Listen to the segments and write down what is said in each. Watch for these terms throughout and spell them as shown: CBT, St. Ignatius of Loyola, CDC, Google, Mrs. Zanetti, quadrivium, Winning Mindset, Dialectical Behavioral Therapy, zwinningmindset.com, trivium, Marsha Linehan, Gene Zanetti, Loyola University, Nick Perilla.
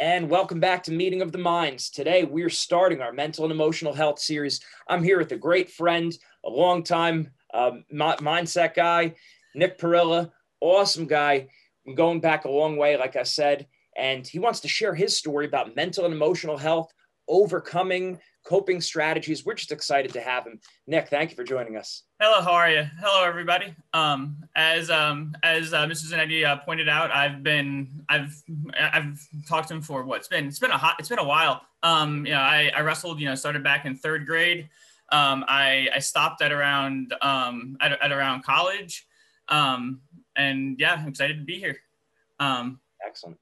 And welcome back to Meeting of the Minds. Today, we're starting our mental and emotional health series. I'm here with a great friend, a longtime mindset guy, Nick Perilla, awesome guy. I'm going back a long way, like I said, and he wants to share his story about mental and emotional health, overcoming, coping strategies. We're just excited to have him. Nick, thank you for joining us. Hello, how are you? Hello, everybody. As Mrs. Zanetti pointed out, I've talked to him for what? It's been a while. I wrestled. Started back in third grade. I stopped at around college. And yeah, I'm excited to be here. Excellent.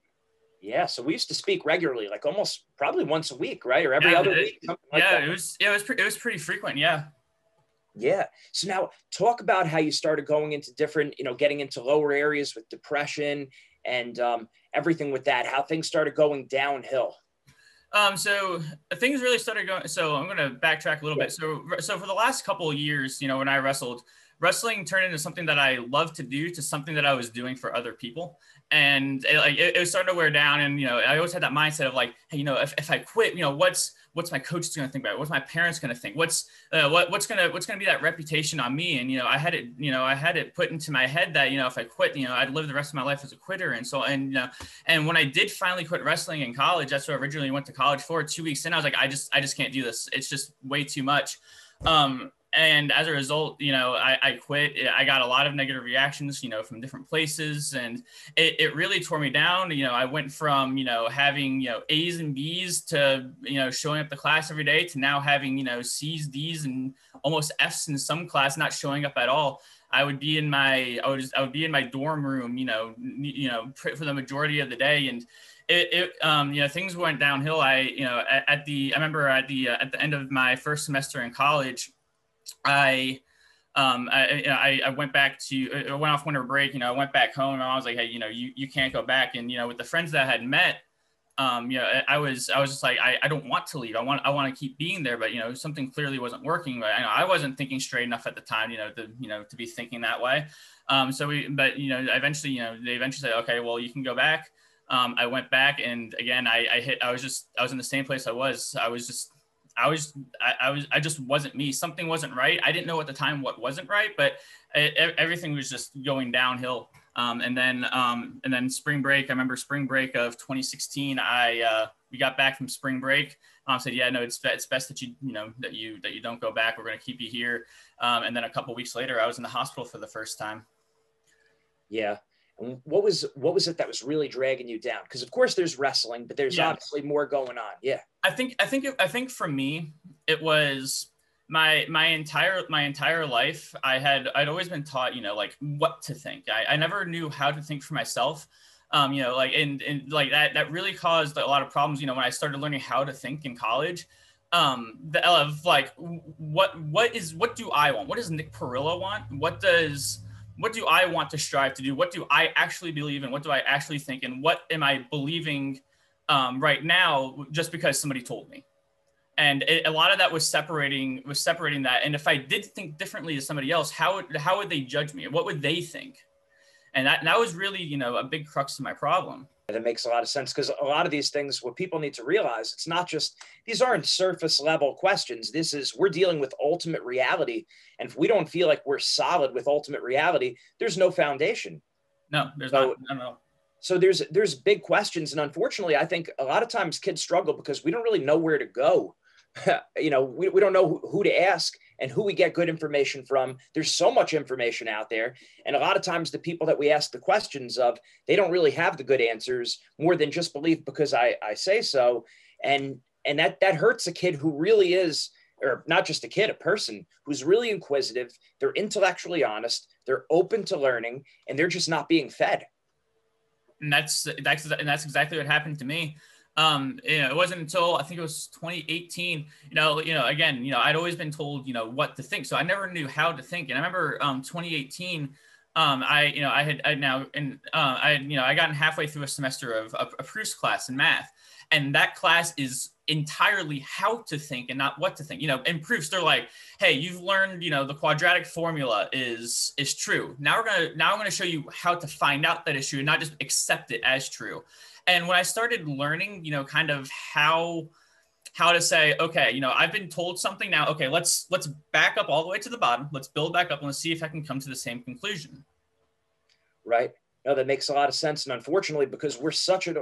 Yeah, so we used to speak regularly, like almost probably once a week, right? Or every other week. It was pretty frequent. Yeah. Yeah. So now talk about how you started going into different, getting into lower areas with depression and everything with that, how things started going downhill. So things really started going. So I'm going to backtrack a little bit. So for the last couple of years, when I wrestled, wrestling turned into something that I loved to do to something that I was doing for other people. And it was starting to wear down. And, I always had that mindset of like, hey, if I quit, what's my coach going to think about it? What's my parents going to think? What's going to be that reputation on me? And, I had it put into my head that, if I quit, I'd live the rest of my life as a quitter. And so, and when I did finally quit wrestling in college, that's what I originally went to college for, 2 weeks in, I was like, I just can't do this. It's just way too much. And as a result, I quit. I got a lot of negative reactions, from different places, and it really tore me down. I went from, having, A's and B's to, showing up to class every day to now having, C's, D's, and almost F's in some class, not showing up at all. I would be in my dorm room, for the majority of the day. And things went downhill. I remember at the end of my first semester in college, I went off winter break, I went back home and I was like, hey, you can't go back. And, with the friends that I had met, I was just like, I don't want to leave. I want to keep being there, but, something clearly wasn't working. But I wasn't thinking straight enough at the time, to be thinking that way. Eventually said, okay, well, you can go back. I went back, and again, I was in the same place I was. I just wasn't me. Something wasn't right. I didn't know at the time what wasn't right, but everything was just going downhill. And then spring break, I remember spring break of 2016, we got back from spring break. Said, yeah, no, it's best that you don't go back. We're going to keep you here. And then a couple of weeks later, I was in the hospital for the first time. Yeah. And what was it that was really dragging you down? Because of course there's wrestling, but there's obviously more going on. Yeah. I think for me, it was my entire life. I'd always been taught, like what to think. I never knew how to think for myself. That really caused a lot of problems. When I started learning how to think in college, what do I want? What does Nick Perilla want? What do I want to strive to do? What do I actually believe in? What do I actually think? And what am I believing right now just because somebody told me? And a lot of that was separating that. And if I did think differently to somebody else, how would they judge me? What would they think? And that was really, a big crux to my problem. That makes a lot of sense, because a lot of these things, what people need to realize, it's not just, these aren't surface level questions. We're dealing with ultimate reality. And if we don't feel like we're solid with ultimate reality, there's no foundation. No, there's not. No, no. So there's big questions. And unfortunately, I think a lot of times kids struggle because we don't really know where to go. We don't know who to ask and who we get good information from. There's so much information out there. And a lot of times the people that we ask the questions of, they don't really have the good answers, more than just believe because I say so. And that hurts a kid who really is, or not just a kid, a person who's really inquisitive. They're intellectually honest. They're open to learning, and they're just not being fed. And that's exactly what happened to me. It wasn't until I think it was 2018, I'd always been told, what to think. So I never knew how to think. And I remember, 2018, I had gotten halfway through a semester of a Proust class in math, and that class is entirely how to think and not what to think. You know, in Proust, they're like, hey, you've learned, you know, the quadratic formula is true. Now I'm gonna show you how to find out that it's true, and not just accept it as true. And when I started learning, you know, kind of how to say, okay, you know, I've been told something now. Okay, let's back up all the way to the bottom. Let's build back up and let's see if I can come to the same conclusion. Right. No, that makes a lot of sense. And unfortunately, because we're such a,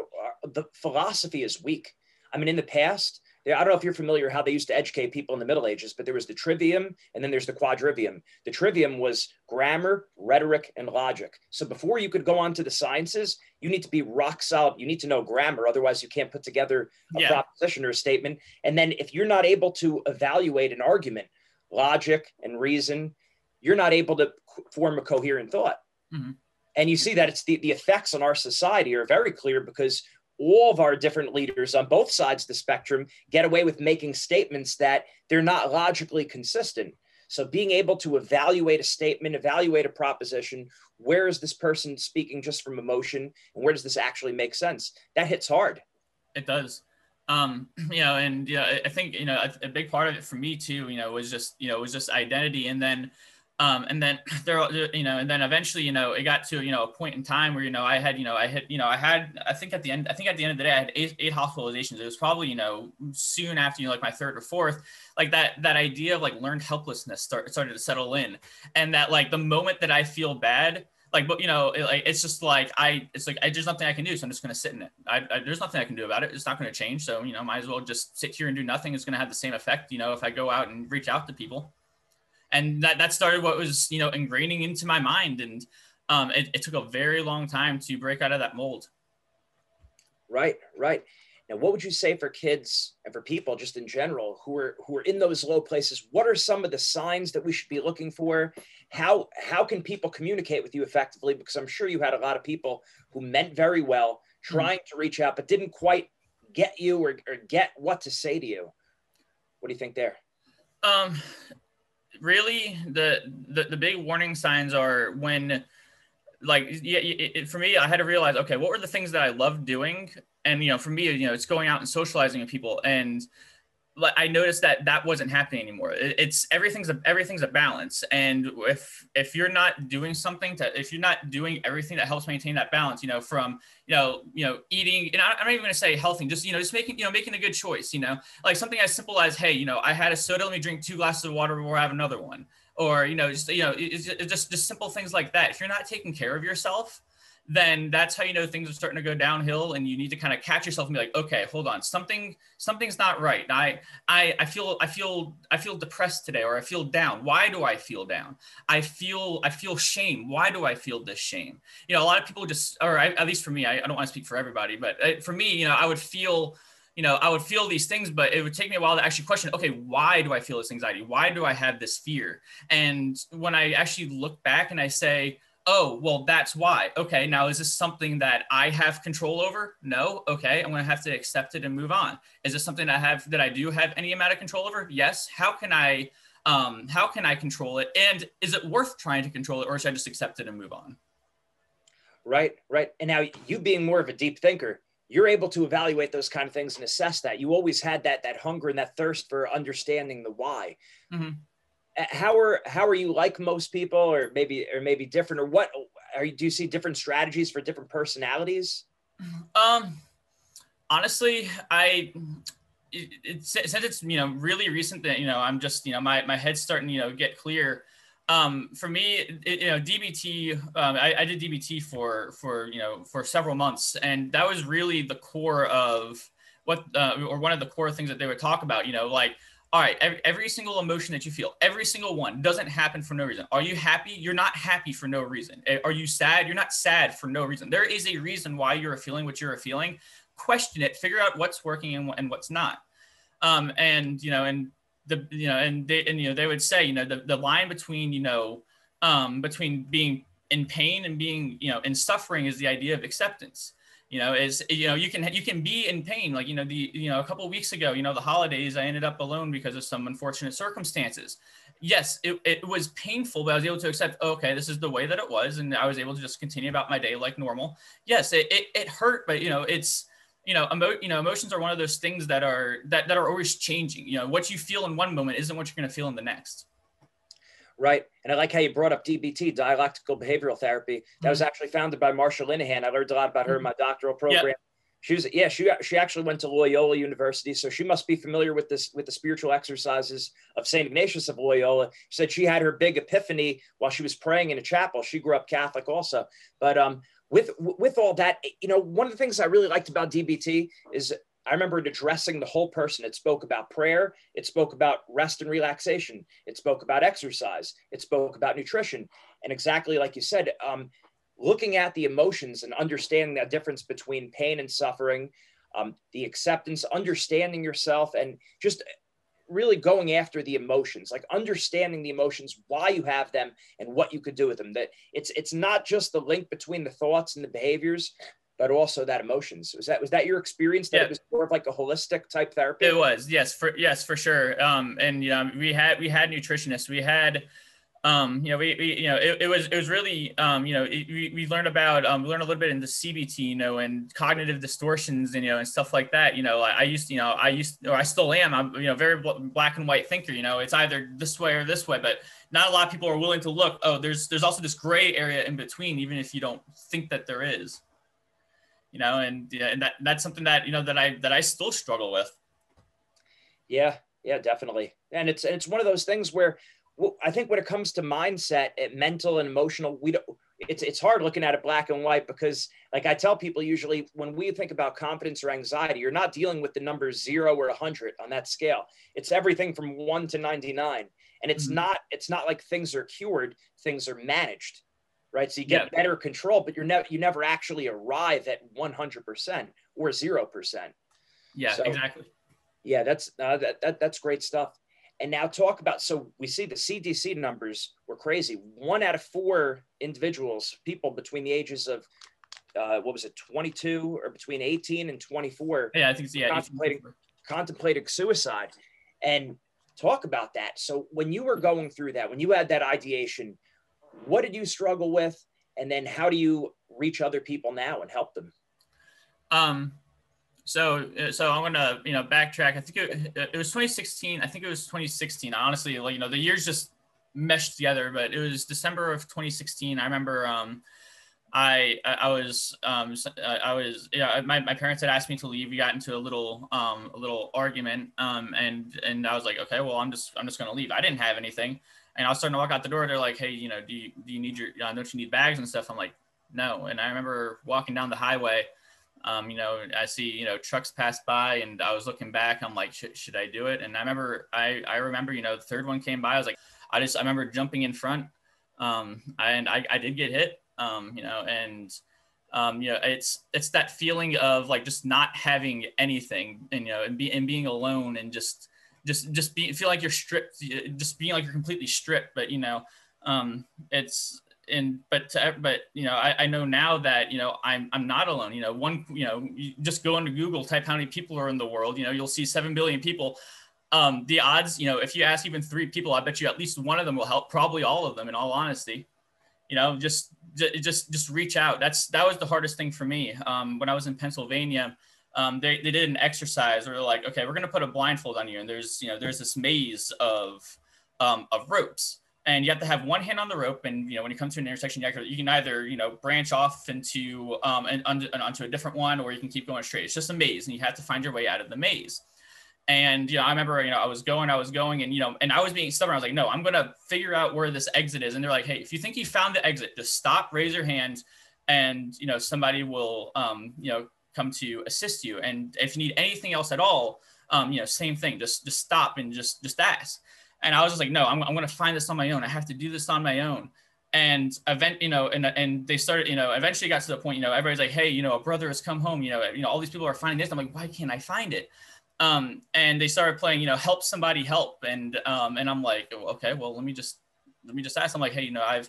the philosophy is weak. I mean, in the past, I don't know if you're familiar how they used to educate people in the Middle Ages, but there was the trivium and then there's the quadrivium. The trivium was grammar, rhetoric, and logic. So before you could go on to the sciences, you need to be rock solid. You need to know grammar. Otherwise, you can't put together a proposition or a statement. And then if you're not able to evaluate an argument, logic and reason, you're not able to form a coherent thought. Mm-hmm. And you see that it's the effects on our society are very clear, because all of our different leaders on both sides of the spectrum get away with making statements that they're not logically consistent. So being able to evaluate a statement, evaluate a proposition, where is this person speaking just from emotion? And where does this actually make sense? That hits hard. It does. I think, you know, a big part of it for me too, you know, was just identity. And then eventually, you know, it got to, you know, a point in time where, you know, I think at the end of the day, I had eight hospitalizations. It was probably, you know, soon after, you know, like my third or fourth, like that idea of like learned helplessness started to settle in. And that, like, the moment that I feel bad, like, but, you know, there's nothing I can do. So I'm just going to sit in it. There's nothing I can do about it. It's not going to change. So, you know, might as well just sit here and do nothing. It's going to have the same effect, you know, if I go out and reach out to people. And that started what was, you know, ingraining into my mind. And it took a very long time to break out of that mold. Right, right. Now, what would you say for kids and for people just in general who are in those low places? What are some of the signs that we should be looking for? How can people communicate with you effectively? Because I'm sure you had a lot of people who meant very well, trying to reach out, but didn't quite get you or get what to say to you. What do you think there? Really, the big warning signs are when, like, for me, I had to realize, okay, what were the things that I loved doing? And, you know, for me, you know, it's going out and socializing with people. And I noticed that wasn't happening anymore. It's everything's a balance. And if you're not doing something if you're not doing everything that helps maintain that balance, you know, from, you know, eating, and I'm not even going to say healthy, just, you know, just making a good choice, you know, like something as simple as, hey, you know, I had a soda, let me drink 2 glasses of water before I have another one. Or, you know, just simple things like that. If you're not taking care of yourself, then that's how you know things are starting to go downhill, and you need to kind of catch yourself and be like, okay, hold on, something's not right. I feel depressed today, or I feel down. Why do I feel down? I feel shame. Why do I feel this shame? You know, a lot of people at least for me, I don't want to speak for everybody, but for me, you know, I would feel these things, but it would take me a while to actually question, okay, why do I feel this anxiety? Why do I have this fear? And when I actually look back and I say, oh, well, that's why. Okay, now is this something that I have control over? No. Okay, I'm going to have to accept it and move on. Is this something that I do have any amount of control over? Yes. How can I control it? And is it worth trying to control it, or should I just accept it and move on? Right, right. And now, you being more of a deep thinker, you're able to evaluate those kind of things and assess that. You always had that hunger and that thirst for understanding the why. Mm-hmm. How are you like most people, or maybe different, or what are you? Do you see different strategies for different personalities? Honestly, since it's, you know, really recent that, you know, I'm just, you know, my head's starting to, you know, get clear. For me, you know, DBT, I did DBT for several months, and that was really the core of one of the core things that they would talk about, you know, like, all right, every single emotion that you feel, every single one doesn't happen for no reason. Are you happy? You're not happy for no reason. Are you sad? You're not sad for no reason. There is a reason why you're feeling what you're feeling. Question it, figure out what's working and what's not. They would say, you know, the line between, you know, between being in pain and being, you know, in suffering is the idea of acceptance. You know, is, you know, you can be in pain. Like, you know, a couple of weeks ago, you know, the holidays, I ended up alone because of some unfortunate circumstances. yes, it was painful, but I was able to accept, oh, okay, this is the way that it was. And I was able to just continue about my day like normal. Yes, it hurt, but it's, emotions are one of those things that are always changing. What you feel in one moment isn't what you're going to feel in the next. Right. And I like how you brought up DBT, dialectical behavioral therapy. That was actually founded by Marsha Linehan. I learned a lot about her in my doctoral program. Yep. She actually went to Loyola University, so she must be familiar with this, with the spiritual exercises of St. Ignatius of Loyola. She said she had her big epiphany while she was praying in a chapel. She grew up Catholic also, but with all that, one of the things I really liked about DBT is I remember it addressing the whole person. It spoke about prayer. It spoke about rest and relaxation. It spoke about exercise. It spoke about nutrition, and exactly like you said, looking at the emotions and understanding that difference between pain and suffering, the acceptance, understanding yourself, and just really going after the emotions, like understanding the emotions, why you have them and what you could do with them. That it's not just the link between the thoughts and the behaviors, but also that emotions. Was that your experience? That yeah. It was more of like a holistic type therapy? It was, yes, for sure. And we had nutritionists, we had, it was really, we learned about, we learned a little bit in the CBT, and cognitive distortions, and stuff like that. I still am, I'm, very black and white thinker, it's either this way or this way, but not a lot of people are willing to look, oh, there's also this gray area in between, even if you don't think that there is, and that's something that, that I still struggle with. Yeah, definitely. And it's one of those things where, I think when it comes to mindset, mental and emotional, it's hard looking at it black and white, because like I tell people usually when we think about confidence or anxiety, you're not dealing with the numbers 0 or 100 on that scale. It's everything from 1 to 99. And it's not like things are cured, things are managed, right? So you get better control, but you never actually arrive at 100% or 0%. Yeah, so, exactly. Yeah. That's great stuff. And now talk about, so we see the CDC numbers were crazy. 1 out of 4 individuals, people between the ages of, 22 or between 18 and 24. Yeah, I think so, yeah. Contemplating suicide. And talk about that. So when you were going through that, when you had that ideation, what did you struggle with? And then how do you reach other people now and help them? So I'm going to, backtrack. I think it was 2016. I think it was 2016. Honestly, the years just meshed together, but it was December of 2016. I remember, my parents had asked me to leave. We got into a little argument. And I was like, okay, well, I'm just going to leave. I didn't have anything. And I was starting to walk out the door. They're like, hey, do you need don't you need bags and stuff? I'm like, no. And I remember walking down the highway, I see, trucks pass by, and I was looking back, I'm like, should I do it? And I remember, the third one came by, I was like, I remember jumping in front, and I did get hit, it's that feeling of like, just not having anything and, and being alone and just feel like you're stripped, just being like you're completely stripped, but, I know now that, I'm not alone, you just go into Google, type how many people are in the world, you'll see 7 billion people. The odds, if you ask even 3 people, I bet you at least one of them will help, probably all of them in all honesty, just reach out. That was the hardest thing for me. When I was in Pennsylvania, they did an exercise where they're like, okay, we're going to put a blindfold on you. And there's this maze of ropes. And you have to have one hand on the rope, and when you come to an intersection, you can either branch off into onto a different one, or you can keep going straight. It's just a maze, and you have to find your way out of the maze. And I remember I was going, and and I was being stubborn. I was like, no, I'm gonna figure out where this exit is. And they're like, hey, if you think you found the exit, just stop, raise your hand, and somebody will come to assist you. And if you need anything else at all, same thing, just stop and just ask. And I was just like, no, I'm going to find this on my own. I have to do this on my own. And and they started, eventually got to the point, everybody's like, hey, a brother has come home, all these people are finding this. I'm like, why can't I find it? And they started playing, help somebody help. And I'm like, okay, well, let me just ask. I'm like, hey, I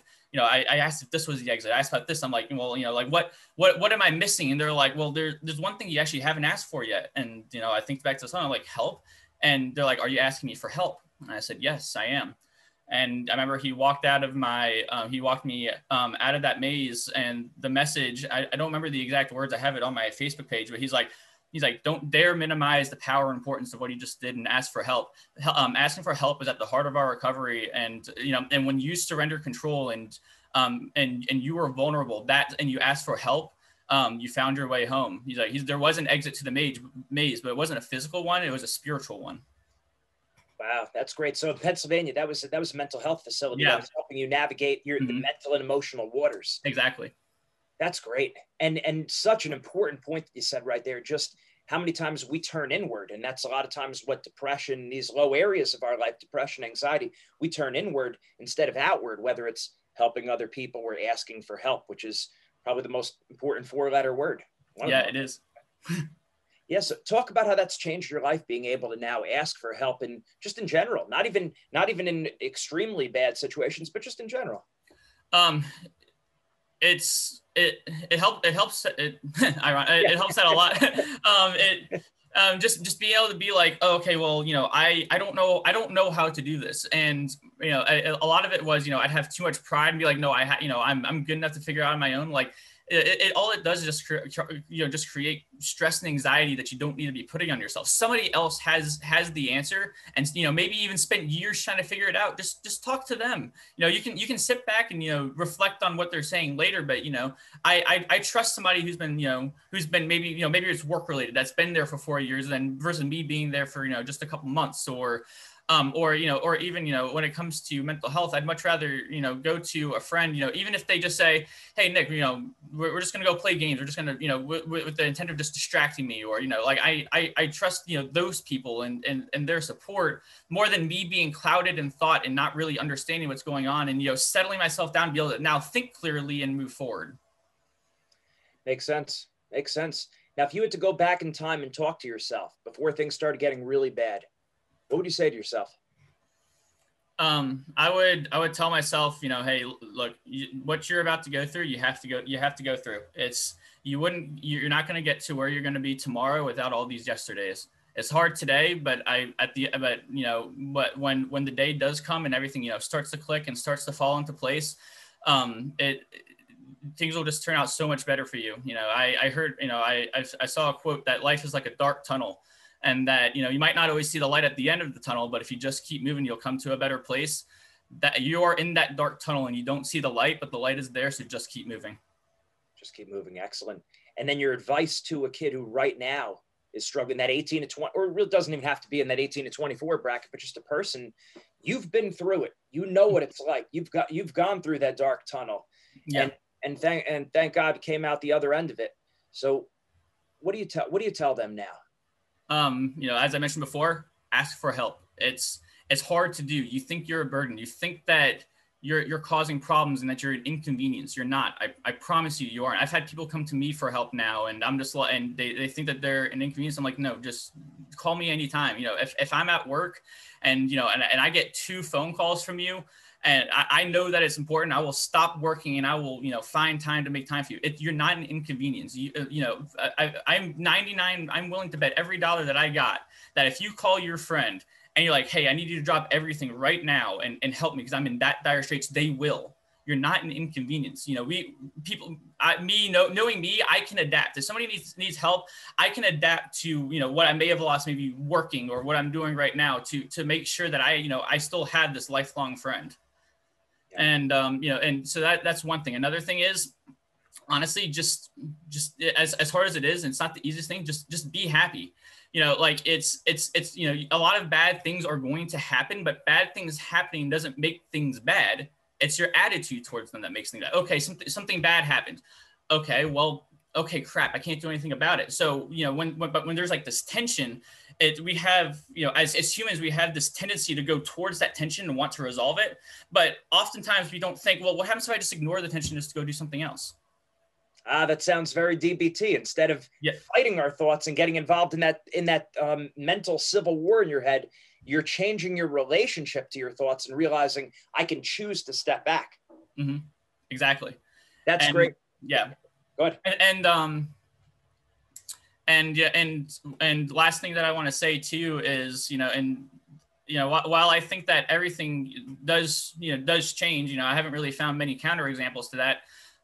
asked if this was the exit. I asked about this. I'm like, well, like what am I missing? And they're like, well, there's one thing you actually haven't asked for yet. And, I think back to this one, I'm like, help. And they're like, are you asking me for help? And I said, yes, I am. And I remember he walked out of my, he walked me out of that maze, and the message, I don't remember the exact words, I have it on my Facebook page, but he's like, don't dare minimize the power and importance of what you just did and ask for help. Asking for help is at the heart of our recovery. And, you know, and when you surrender control and you were vulnerable, that, and you asked for help, you found your way home. He's like, there was an exit to the maze, but it wasn't a physical one. It was a spiritual one. Wow, that's great. So in Pennsylvania, that was a mental health facility. Yeah. That was helping you navigate your the mental and emotional waters. Exactly. That's great. And such an important point that you said right there, just how many times we turn inward. And that's a lot of times what depression, these low areas of our life, depression, anxiety, we turn inward instead of outward, whether it's helping other people or asking for help, which is probably the most important four-letter word. Yeah, it is. Yeah, so talk about how that's changed your life, being able to now ask for help, and just in general, not even in extremely bad situations, but just in general. It helps out a lot. Just being able to be like, oh, okay, well, you know, I don't know how to do this. And, you know, a lot of it was, you know, I'd have too much pride and be like, no, I'm good enough to figure out on my own. Like, all it does is just create stress and anxiety that you don't need to be putting on yourself. Somebody else has the answer, and, you know, maybe even spent years trying to figure it out. Just talk to them. You know, you can sit back and, you know, reflect on what they're saying later. But, you know, I trust somebody who's been maybe it's work related, that's been there for 4 years, then versus me being there for, you know, just a couple months, or even when it comes to mental health, I'd much rather, you know, go to a friend, you know, even if they just say, hey, Nick, you know, we're just going to go play games. We're just going to, you know, with the intent of just distracting me, or, you know, like I trust, you know, those people and their support more than me being clouded in thought and not really understanding what's going on, and, you know, settling myself down to be able to now think clearly and move forward. Makes sense. Now, if you had to go back in time and talk to yourself before things started getting really bad, what would you say to yourself? I would tell myself, you know, hey, look, what you're about to go through, you have to go through. You're not going to get to where you're going to be tomorrow without all these yesterdays. It's hard today, but when the day does come and everything, you know, starts to click and starts to fall into place, things will just turn out so much better for you. You know, I heard, you know, I saw a quote that life is like a dark tunnel. And that, you know, you might not always see the light at the end of the tunnel, but if you just keep moving, you'll come to a better place. That you are in that dark tunnel and you don't see the light, but the light is there. So just keep moving. Excellent. And then your advice to a kid who right now is struggling, that 18 to 20, or it really doesn't even have to be in that 18 to 24 bracket, but just a person, you've been through it. You know what it's like. You've gone through that dark tunnel. Yeah. And thank God came out the other end of it. So what do you tell them now? You know, as I mentioned before, ask for help. It's hard to do. You think you're a burden. You think that you're causing problems and that you're an inconvenience. You're not. I promise you aren't. I've had people come to me for help now, and I'm just like, and they think that they're an inconvenience. I'm like, no, just call me anytime. You know, if I'm at work and, you know, and I get 2 phone calls from you, and I know that it's important, I will stop working and I will, you know, find time to make time for you. You're not an inconvenience. I'm willing to bet every dollar that I got that if you call your friend and you're like, hey, I need you to drop everything right now and help me because I'm in that dire straits, they will. You're not an inconvenience. You know, knowing me, I can adapt. If somebody needs help, I can adapt to, you know, what I may have lost, maybe working or what I'm doing right now to make sure that I, you know, I still have this lifelong friend. And, you know, and so that's one thing. Another thing is, honestly, just as hard as it is, and it's not the easiest thing, just be happy. You know, like it's, you know, a lot of bad things are going to happen, but bad things happening doesn't make things bad. It's your attitude towards them that makes things bad. Okay. Something bad happened. Okay. Well, okay, crap. I can't do anything about it. So, you know, when there's like this tension, we have, you know, as humans, we have this tendency to go towards that tension and want to resolve it. But oftentimes we don't think, well, what happens if I just ignore the tension just to go do something else? That sounds very DBT. Instead of fighting our thoughts and getting involved in that mental civil war in your head, you're changing your relationship to your thoughts and realizing I can choose to step back. Mm-hmm. Exactly. That's great. Yeah. Go ahead. And last thing that I want to say too is, you know, and you know, while I think that everything does, you know, does change, you know, I haven't really found many counterexamples to that.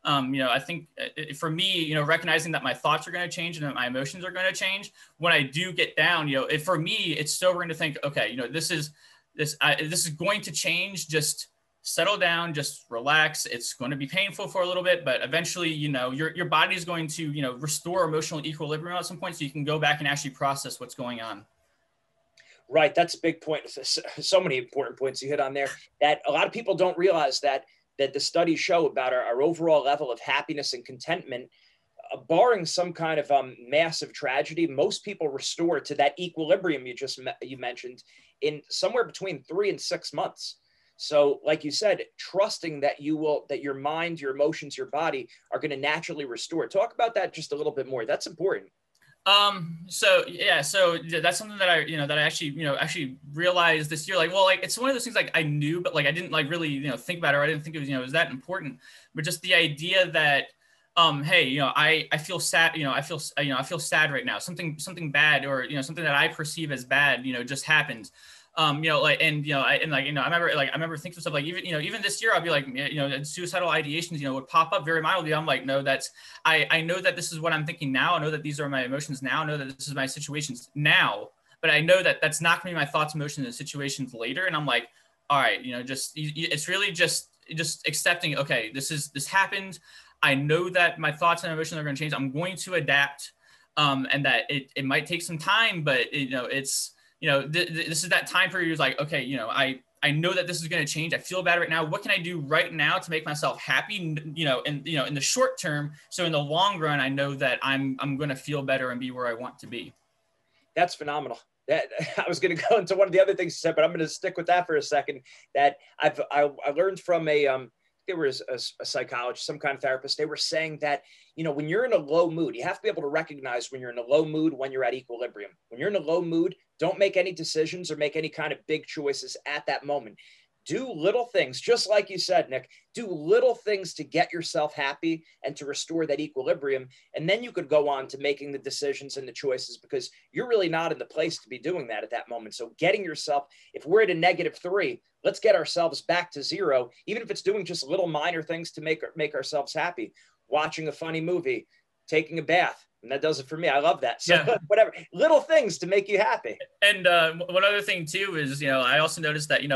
You know, I think for me, you know, recognizing that my thoughts are going to change and that my emotions are going to change when I do get down, you know, for me, it's sobering to think, okay, you know, this is going to change. Just settle down, just relax. It's going to be painful for a little bit, but eventually, you know, your body is going to, you know, restore emotional equilibrium at some point, so you can go back and actually process what's going on. Right. That's a big point. So many important points you hit on there that a lot of people don't realize that the studies show about our overall level of happiness and contentment, barring some kind of massive tragedy, most people restore to that equilibrium you mentioned in somewhere between 3 and 6 months. So like you said, trusting that that your mind, your emotions, your body are going to naturally restore. Talk about that just a little bit more. That's important. So that's something that I actually realized this year. It's one of those things, I knew, but I didn't really, think about it, or I didn't think it was, is that important, but just the idea that, hey, I feel sad, I feel sad right now, something bad, or, something that I perceive as bad, just happened. I remember thinking of stuff even this year, I'll be suicidal ideations, would pop up very mildly. I'm like, no, I know that this is what I'm thinking now. I know that these are my emotions now. I know that this is my situations now, but I know that that's not going to be my thoughts, emotions, and situations later. And I'm like, all right, it's really just accepting, okay, this happened. I know that my thoughts and emotions are going to change. I'm going to adapt. And that it might take some time, but it's, this is that time period is like, okay, I know that this is going to change. I feel bad right now. What can I do right now to make myself happy, in the short term? So in the long run, I know that I'm going to feel better and be where I want to be. That's phenomenal. I was going to go into one of the other things you said, but I'm going to stick with that for a second, that I learned from there was a psychologist, some kind of therapist. They were saying that, when you're in a low mood, you have to be able to recognize when you're in a low mood, when you're at equilibrium. When you're in a low mood, don't make any decisions or make any kind of big choices at that moment. Do little things, just like you said, Nick, do little things to get yourself happy and to restore that equilibrium. And then you could go on to making the decisions and the choices, because you're really not in the place to be doing that at that moment. So getting yourself, if we're at a -3, let's get ourselves back to 0, even if it's doing just little minor things to make ourselves happy, watching a funny movie, taking a bath. And that does it for me. I love that. So yeah. Whatever, little things to make you happy. And one other thing too is, I also noticed that, when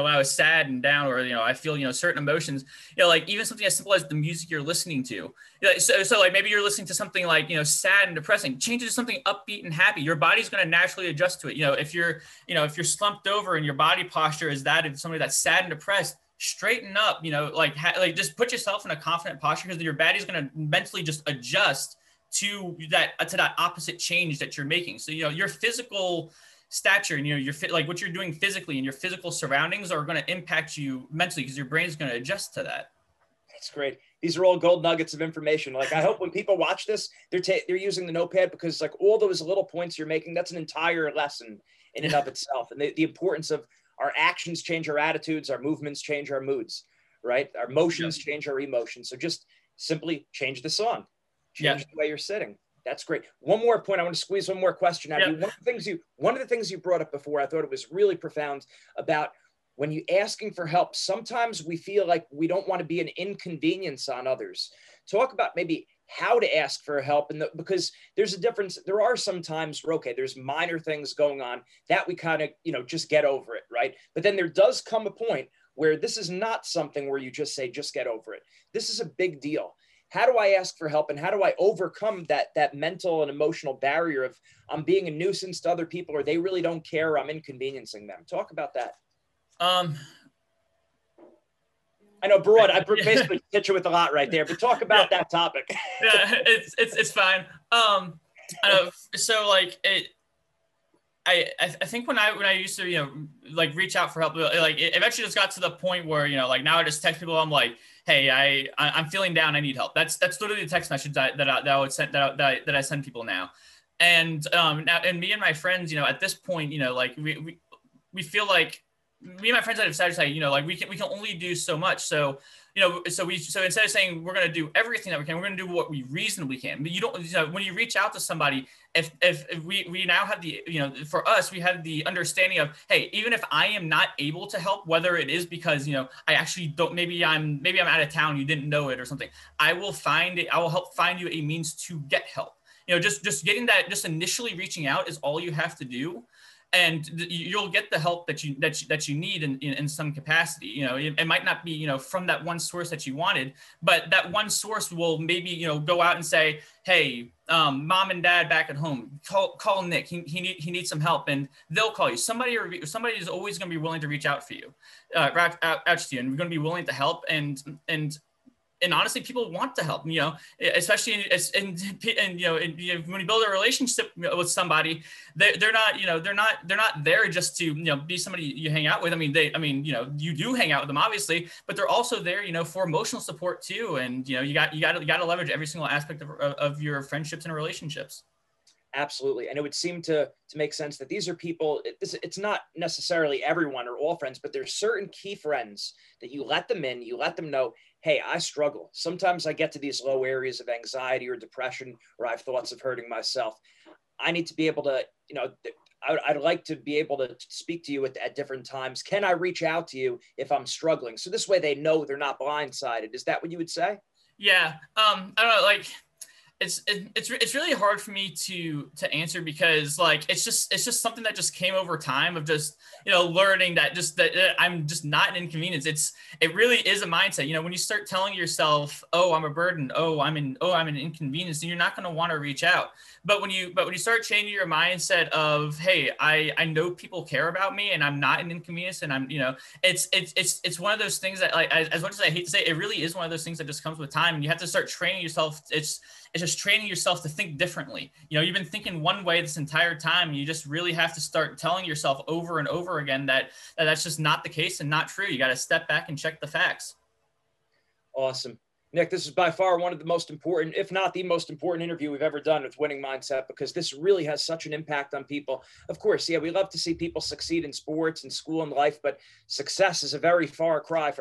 I was sad and down, or, I feel, certain emotions, even something as simple as the music you're listening to. So maybe you're listening to something sad and depressing, change it to something upbeat and happy. Your body's going to naturally adjust to it. If you're slumped over and your body posture is that of somebody that's sad and depressed, straighten up, just put yourself in a confident posture, because your body's going to mentally just adjust to that opposite change that you're making. So, your physical stature and, your what you're doing physically and your physical surroundings are going to impact you mentally, because your brain's going to adjust to that. That's great. These are all gold nuggets of information. I hope when people watch this, they're using the notepad, because all those little points you're making, that's an entire lesson in and of itself. And the importance of our actions change our attitudes, our movements change our moods, right? Our emotions change our emotions. So just simply change the song, change the way you're sitting. That's great. One more point. I want to squeeze one more question out of you. One of the things you brought up before, I thought it was really profound, about when you asking for help, sometimes we feel like we don't want to be an inconvenience on others. Talk about maybe how to ask for help, and because there's a difference. There are some times where, okay, there's minor things going on that we kind of, just get over it, right? But then there does come a point where this is not something where you just say, just get over it. This is a big deal. How do I ask for help, and how do I overcome that mental and emotional barrier of I'm being a nuisance to other people, or they really don't care, or I'm inconveniencing them? Talk about that. I know, broad. I basically hit you with a lot right there, but talk about that topic. It's fine. I think when I used to, reach out for help, it eventually just got to the point where, now I just text people. I'm like, hey, I'm feeling down. I need help. That's literally the text message that I send people now. And now me and my friends, at this point, we feel like me and my friends that have decided, we can only do so much. So, So instead of saying we're going to do everything that we can, we're going to do what we reasonably can. But you don't, when you reach out to somebody, if we now have the, for us, we have the understanding of, hey, even if I am not able to help, whether it is because, I actually don't, maybe I'm out of town, you didn't know it or something, I will help find you a means to get help. Just getting that, just initially reaching out is all you have to do. And you'll get the help that you need in some capacity. It might not be, from that one source that you wanted, but that one source will maybe, go out and say, hey, mom and dad back at home, call Nick. He needs some help, and they'll call you. Somebody is always going to be willing to reach out for you, and we're going to be willing to help. And honestly, people want to help, especially when you build a relationship with somebody, they're not there just to, be somebody you hang out with. You do hang out with them, obviously, but they're also there, for emotional support too. And, you got to leverage every single aspect of your friendships and relationships. Absolutely. And it would seem to make sense that these are people, it's not necessarily everyone or all friends, but there's certain key friends that you let them in, you let them know, hey, I struggle. Sometimes I get to these low areas of anxiety or depression, or I have thoughts of hurting myself. I need to be able to, I'd like to be able to speak to you at different times. Can I reach out to you if I'm struggling? So this way they know they're not blindsided. Is that what you would say? Yeah. I don't know, it's really hard for me to answer, because it's just something that just came over time of just, learning that I'm just not an inconvenience. It really is a mindset. When you start telling yourself, oh, I'm a burden, I'm an inconvenience, then you're not going to want to reach out. But when you start changing your mindset of, hey, I know people care about me and I'm not an inconvenience, and I'm, it's one of those things that, as much as I hate to say, it really is one of those things that just comes with time, and you have to start training yourself. It's just training yourself to think differently. You've been thinking one way this entire time, and you just really have to start telling yourself over and over again that that's just not the case and not true. You got to step back and check the facts. Awesome. Nick, this is by far one of the most important, if not the most important interview we've ever done with Winning Mindset, because this really has such an impact on people. Of course, yeah, we love to see people succeed in sports and school and life, but success is a very far cry.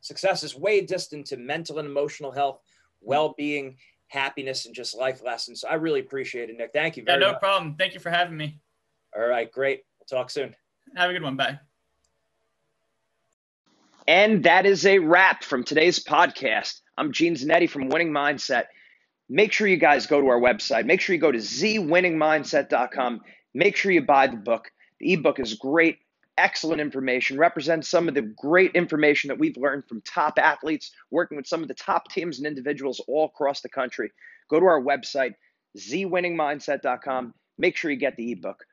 Success is way distant to mental and emotional health, well-being, happiness, and just life lessons. So I really appreciate it, Nick. Thank you very much. Yeah, no problem. Thank you for having me. All right, great. We'll talk soon. Have a good one. Bye. And that is a wrap from today's podcast. I'm Gene Zanetti from Winning Mindset. Make sure you guys go to our website. Make sure you go to zwinningmindset.com. Make sure you buy the book. The ebook is great, excellent information, represents some of the great information that we've learned from top athletes, working with some of the top teams and individuals all across the country. Go to our website, zwinningmindset.com. Make sure you get the ebook.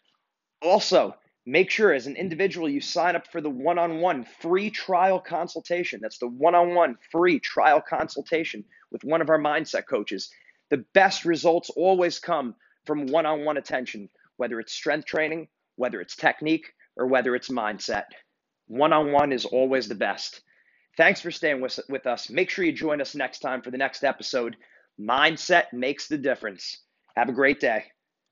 Also, make sure as an individual you sign up for the one-on-one free trial consultation. That's the one-on-one free trial consultation with one of our mindset coaches. The best results always come from one-on-one attention, whether it's strength training, whether it's technique, or whether it's mindset. One-on-one is always the best. Thanks for staying with us. Make sure you join us next time for the next episode. Mindset makes the difference. Have a great day.